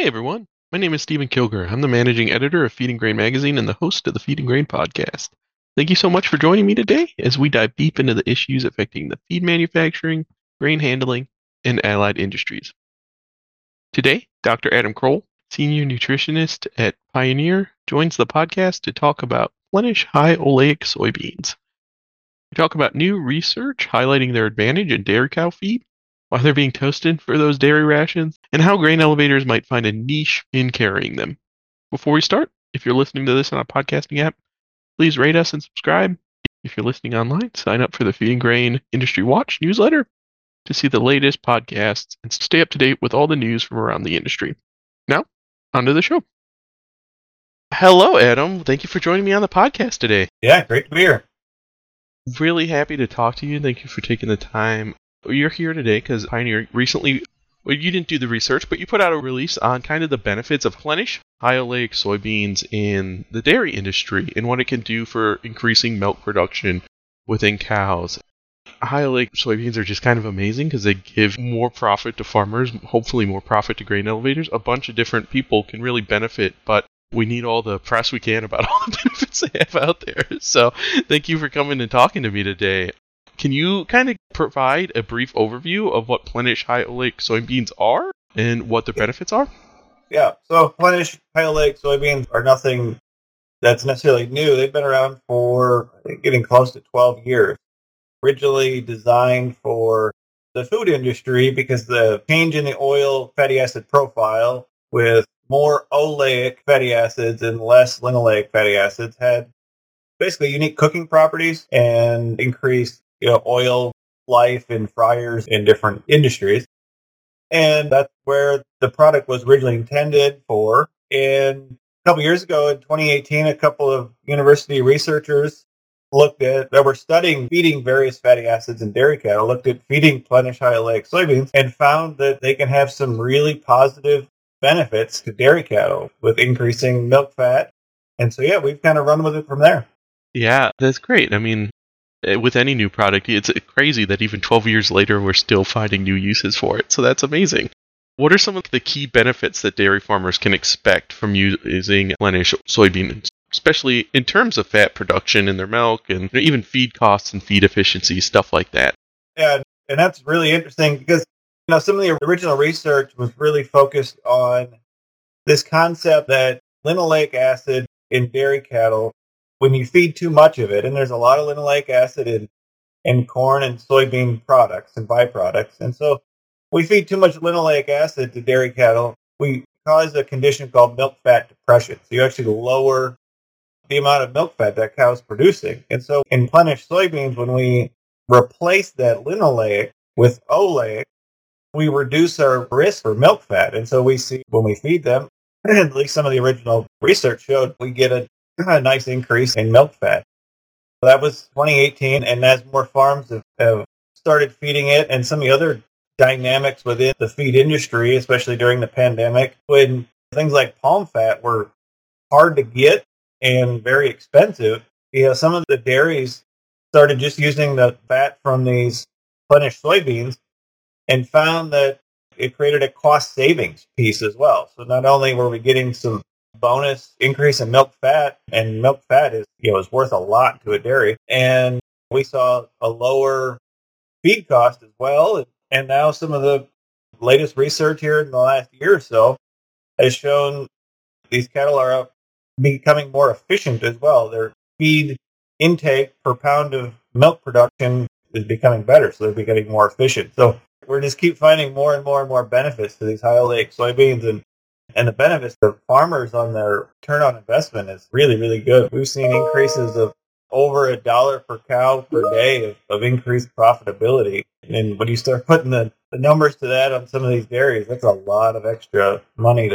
Hi, everyone. My name is Stephen Kilger. I'm the managing editor of Feed and Grain magazine and the host of the Feed and Grain podcast. Thank you so much for joining me today as we dive deep into the issues affecting the feed manufacturing, grain handling, and allied industries. Today, Dr. Adam Krull, senior nutritionist at Pioneer, joins the podcast to talk about Plenish High Oleic soybeans. We talk about new research highlighting their advantage in dairy cow feed, why they're being toasted for those dairy rations, and how grain elevators might find a niche in carrying them. Before we start, if you're listening to this on a podcasting app, please rate us and subscribe. If you're listening online, sign up for the Feed and Grain Industry Watch newsletter to see the latest podcasts and stay up to date with all the news from around the industry. Now, onto the show. Hello, Adam. Thank you for joining me on the podcast today. Yeah, great to be here. Really happy to talk to you. Thank you for taking the time. You're here today because Pioneer recently, well, you didn't do the research, but you put out a release on kind of the benefits of Plenish High Oleic soybeans in the dairy industry and what it can do for increasing milk production within cows. High Oleic soybeans are just kind of amazing because they give more profit to farmers, hopefully more profit to grain elevators. A bunch of different people can really benefit, but we need all the press we can about all the benefits they have out there. So thank you for coming and talking to me today. Can you kind of provide a brief overview of what Plenish High Oleic soybeans are and what their benefits are? Yeah, so Plenish High Oleic soybeans are nothing that's necessarily new. They've been around for getting close to 12 years. Originally designed for the food industry because the change in the oil fatty acid profile with more oleic fatty acids and less linoleic fatty acids had basically unique cooking properties and increased oil life in fryers in different industries. And that's where the product was originally intended for. And a couple years ago, in 2018, a couple of university researchers that were studying feeding various fatty acids in dairy cattle, looked at feeding Plenish High Oleic soybeans and found that they can have some really positive benefits to dairy cattle with increasing milk fat. And so, yeah, we've kind of run with it from there. Yeah, that's great. I mean, with any new product, it's crazy that even 12 years later, we're still finding new uses for it. So that's amazing. What are some of the key benefits that dairy farmers can expect from using Plenish soybeans, especially in terms of fat production in their milk and even feed costs and feed efficiency, stuff like that? Yeah, and that's really interesting because some of the original research was really focused on this concept that linoleic acid in dairy cattle, when you feed too much of it, and there's a lot of linoleic acid in corn and soybean products and byproducts. And so we feed too much linoleic acid to dairy cattle, we cause a condition called milk fat depression. So you actually lower the amount of milk fat that cow's producing. And so in Plenish soybeans, when we replace that linoleic with oleic, we reduce our risk for milk fat. And so we see when we feed them, at least some of the original research showed, we get a nice increase in milk fat. So that was 2018, and as more farms have started feeding it, and some of the other dynamics within the feed industry, especially during the pandemic, when things like palm fat were hard to get and very expensive, some of the dairies started just using the fat from these Plenish soybeans and found that it created a cost savings piece as well. So not only were we getting some bonus increase in milk fat, and milk fat is worth a lot to a dairy, and we saw a lower feed cost as well. And now some of the latest research here in the last year or so has shown these cattle are becoming more efficient as well. Their feed intake per pound of milk production is becoming better, so they're becoming more efficient. So we're just keep finding more and more and more benefits to these high oleic soybeans, and the benefits to farmers on their return on investment is really, really good. We've seen increases of over $1 per cow per day of increased profitability. And when you start putting the numbers to that on some of these dairies, that's a lot of extra money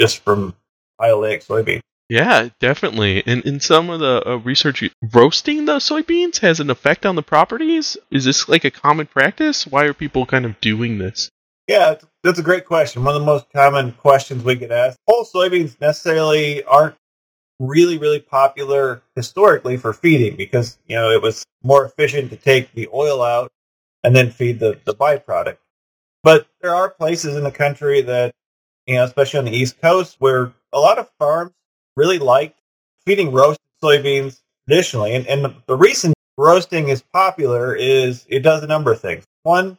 just from high oleic soybeans. Yeah, definitely. And in some of the research, roasting the soybeans has an effect on the properties. Is this like a common practice? Why are people kind of doing this? Yeah, that's a great question. One of the most common questions we get asked. Whole soybeans necessarily aren't really, really popular historically for feeding because, it was more efficient to take the oil out and then feed the byproduct. But there are places in the country that you know, especially on the East Coast, where a lot of farms really like feeding roasted soybeans traditionally. And the reason roasting is popular is it does a number of things. One,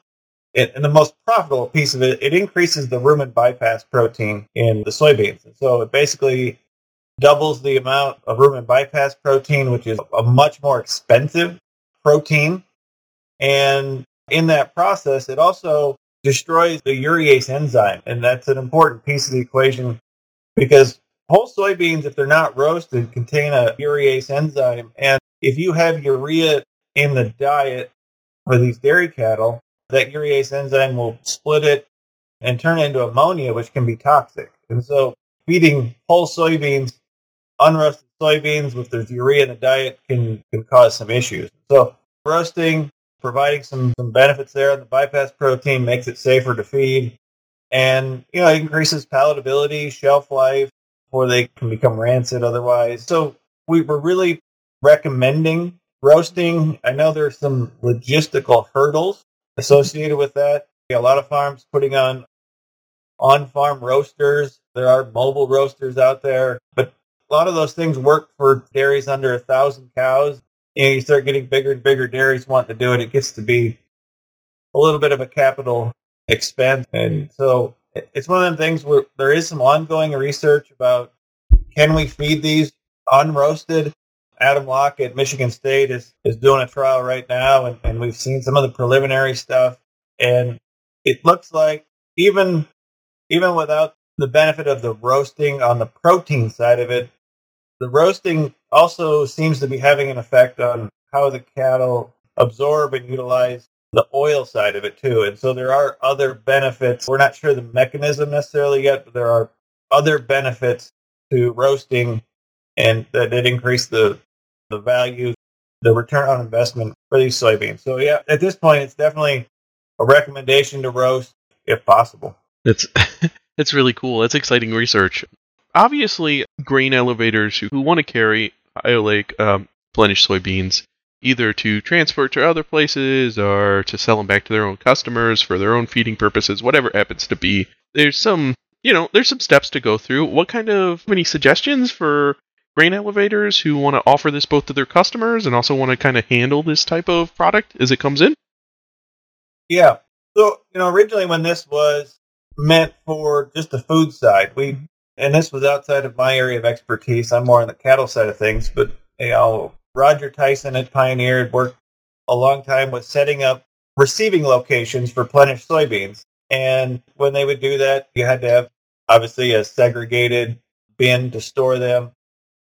and the most profitable piece of it, it increases the rumen bypass protein in the soybeans. And so it basically doubles the amount of rumen bypass protein, which is a much more expensive protein. And in that process, it also destroys the urease enzyme. And that's an important piece of the equation because whole soybeans, if they're not roasted, contain a urease enzyme. And if you have urea in the diet for these dairy cattle, that urease enzyme will split it and turn it into ammonia, which can be toxic. And so feeding whole soybeans, unroasted soybeans, with there's urea in the diet, can cause some issues. So roasting, providing some benefits there on the bypass protein, makes it safer to feed. And, you know, it increases palatability, shelf life, or they can become rancid otherwise. So we were really recommending roasting. I know there's some logistical hurdles associated with that. A lot of farms putting on on-farm roasters. There are mobile roasters out there, but a lot of those things work for dairies under 1,000 cows. You know, you start getting bigger and bigger dairies wanting to do it. It gets to be a little bit of a capital expense. And so it's one of them things where there is some ongoing research about, can we feed these unroasted? Adam Locke at Michigan State is doing a trial right now, and we've seen some of the preliminary stuff. And it looks like even without the benefit of the roasting on the protein side of it, the roasting also seems to be having an effect on how the cattle absorb and utilize the oil side of it, too. And so there are other benefits. We're not sure the mechanism necessarily yet, but there are other benefits to roasting, and that it increased the value, the return on investment for these soybeans. So yeah, at this point, it's definitely a recommendation to roast if possible. It's really cool. That's exciting research. Obviously, grain elevators who want to carry high oleic Plenish soybeans, either to transport to other places or to sell them back to their own customers for their own feeding purposes, whatever it happens to be, there's some steps to go through. What kind of any suggestions for grain elevators who want to offer this both to their customers and also want to kind of handle this type of product as it comes in? Yeah. So, you know, originally when this was meant for just the food side, and this was outside of my area of expertise. I'm more on the cattle side of things, but, you know, Roger Tyson at Pioneer had worked a long time with setting up receiving locations for Plenish soybeans. And when they would do that, you had to have, obviously, a segregated bin to store them.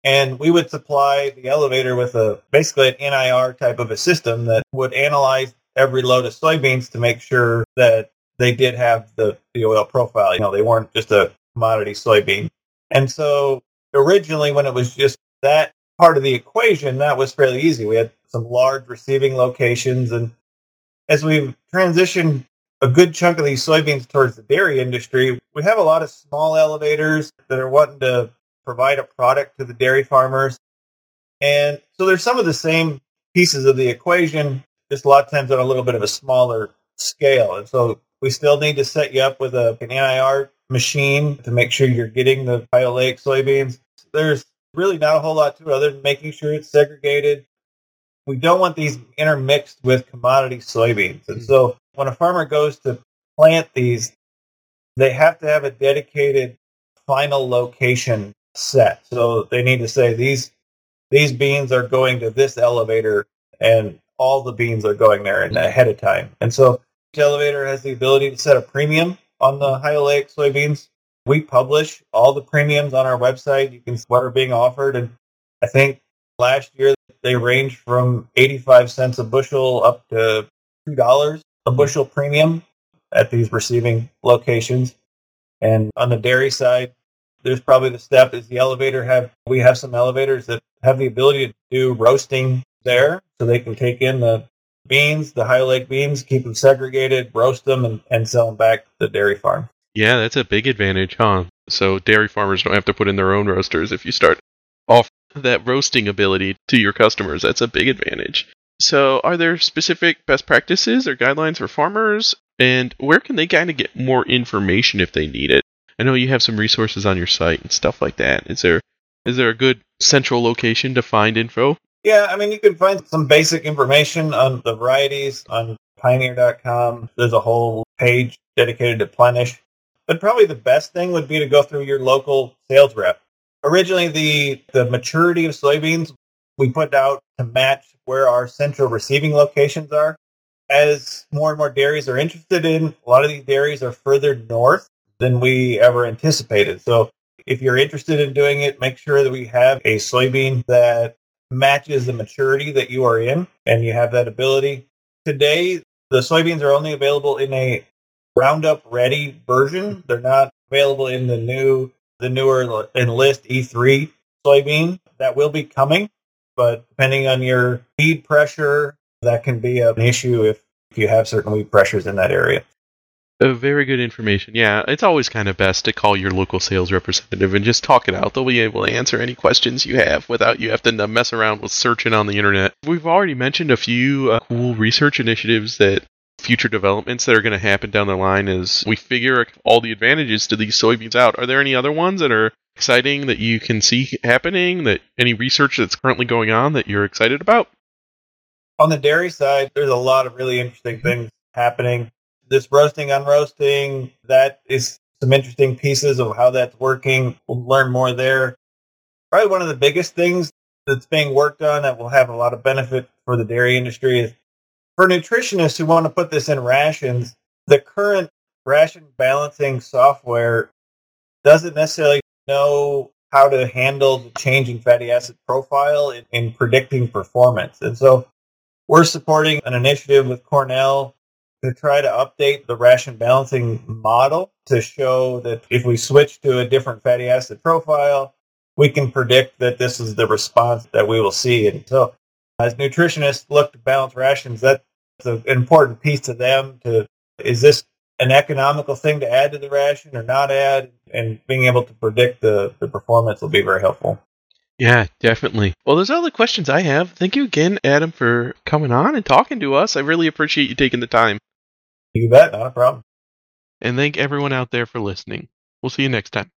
And we would supply the elevator with basically an NIR type of a system that would analyze every load of soybeans to make sure that they did have the oil profile. You know, they weren't just a commodity soybean. And so originally when it was just that part of the equation, that was fairly easy. We had some large receiving locations. And as we've transitioned a good chunk of these soybeans towards the dairy industry, we have a lot of small elevators that are wanting to provide a product to the dairy farmers. And so there's some of the same pieces of the equation, just a lot of times on a little bit of a smaller scale. And so we still need to set you up with an NIR machine to make sure you're getting the high oleic soybeans. There's really not a whole lot to it other than making sure it's segregated. We don't want these intermixed with commodity soybeans. And so when a farmer goes to plant these, they have to have a dedicated final location set. So they need to say these beans are going to this elevator, and all the beans are going there ahead of time. And so each elevator has the ability to set a premium on the high oleic soybeans. We publish all the premiums on our website. You can see what are being offered, and I think last year they ranged from 85 cents a bushel up to $2 a bushel premium at these receiving locations. And on the dairy side, there's probably the step is the elevator. We have some elevators that have the ability to do roasting there, so they can take in the beans, the high oleic beans, keep them segregated, roast them, and sell them back to the dairy farm. Yeah, that's a big advantage, huh? So dairy farmers don't have to put in their own roasters if you start off that roasting ability to your customers. That's a big advantage. So are there specific best practices or guidelines for farmers? And where can they kind of get more information if they need it? I know you have some resources on your site and stuff like that. Is there a good central location to find info? Yeah, I mean, you can find some basic information on the varieties on Pioneer.com. There's a whole page dedicated to Plenish. But probably the best thing would be to go through your local sales rep. Originally, the maturity of soybeans we put out to match where our central receiving locations are. As more and more dairies are interested in, a lot of these dairies are further north than we ever anticipated. So if you're interested in doing it, make sure that we have a soybean that matches the maturity that you are in and you have that ability. Today, the soybeans are only available in a Roundup Ready version. They're not available in the newer Enlist E3 soybean. That will be coming, but depending on your weed pressure, that can be an issue if you have certain weed pressures in that area. Very good information. Yeah, it's always kind of best to call your local sales representative and just talk it out. They'll be able to answer any questions you have without you having to mess around with searching on the internet. We've already mentioned a few cool research initiatives that future developments that are going to happen down the line as we figure all the advantages to these soybeans out. Are there any other ones that are exciting that you can see happening, that any research that's currently going on that you're excited about? On the dairy side, there's a lot of really interesting things happening. This roasting, unroasting, that is some interesting pieces of how that's working. We'll learn more there. Probably one of the biggest things that's being worked on that will have a lot of benefit for the dairy industry is for nutritionists who want to put this in rations, the current ration balancing software doesn't necessarily know how to handle the change in fatty acid profile in predicting performance. And so we're supporting an initiative with Cornell to try to update the ration balancing model to show that if we switch to a different fatty acid profile, we can predict that this is the response that we will see. And so as nutritionists look to balance rations, that's an important piece to them. Is this an economical thing to add to the ration or not add? And being able to predict the performance will be very helpful. Yeah, definitely. Well, those are all the questions I have. Thank you again, Adam, for coming on and talking to us. I really appreciate you taking the time. You bet, not a problem. And thank everyone out there for listening. We'll see you next time.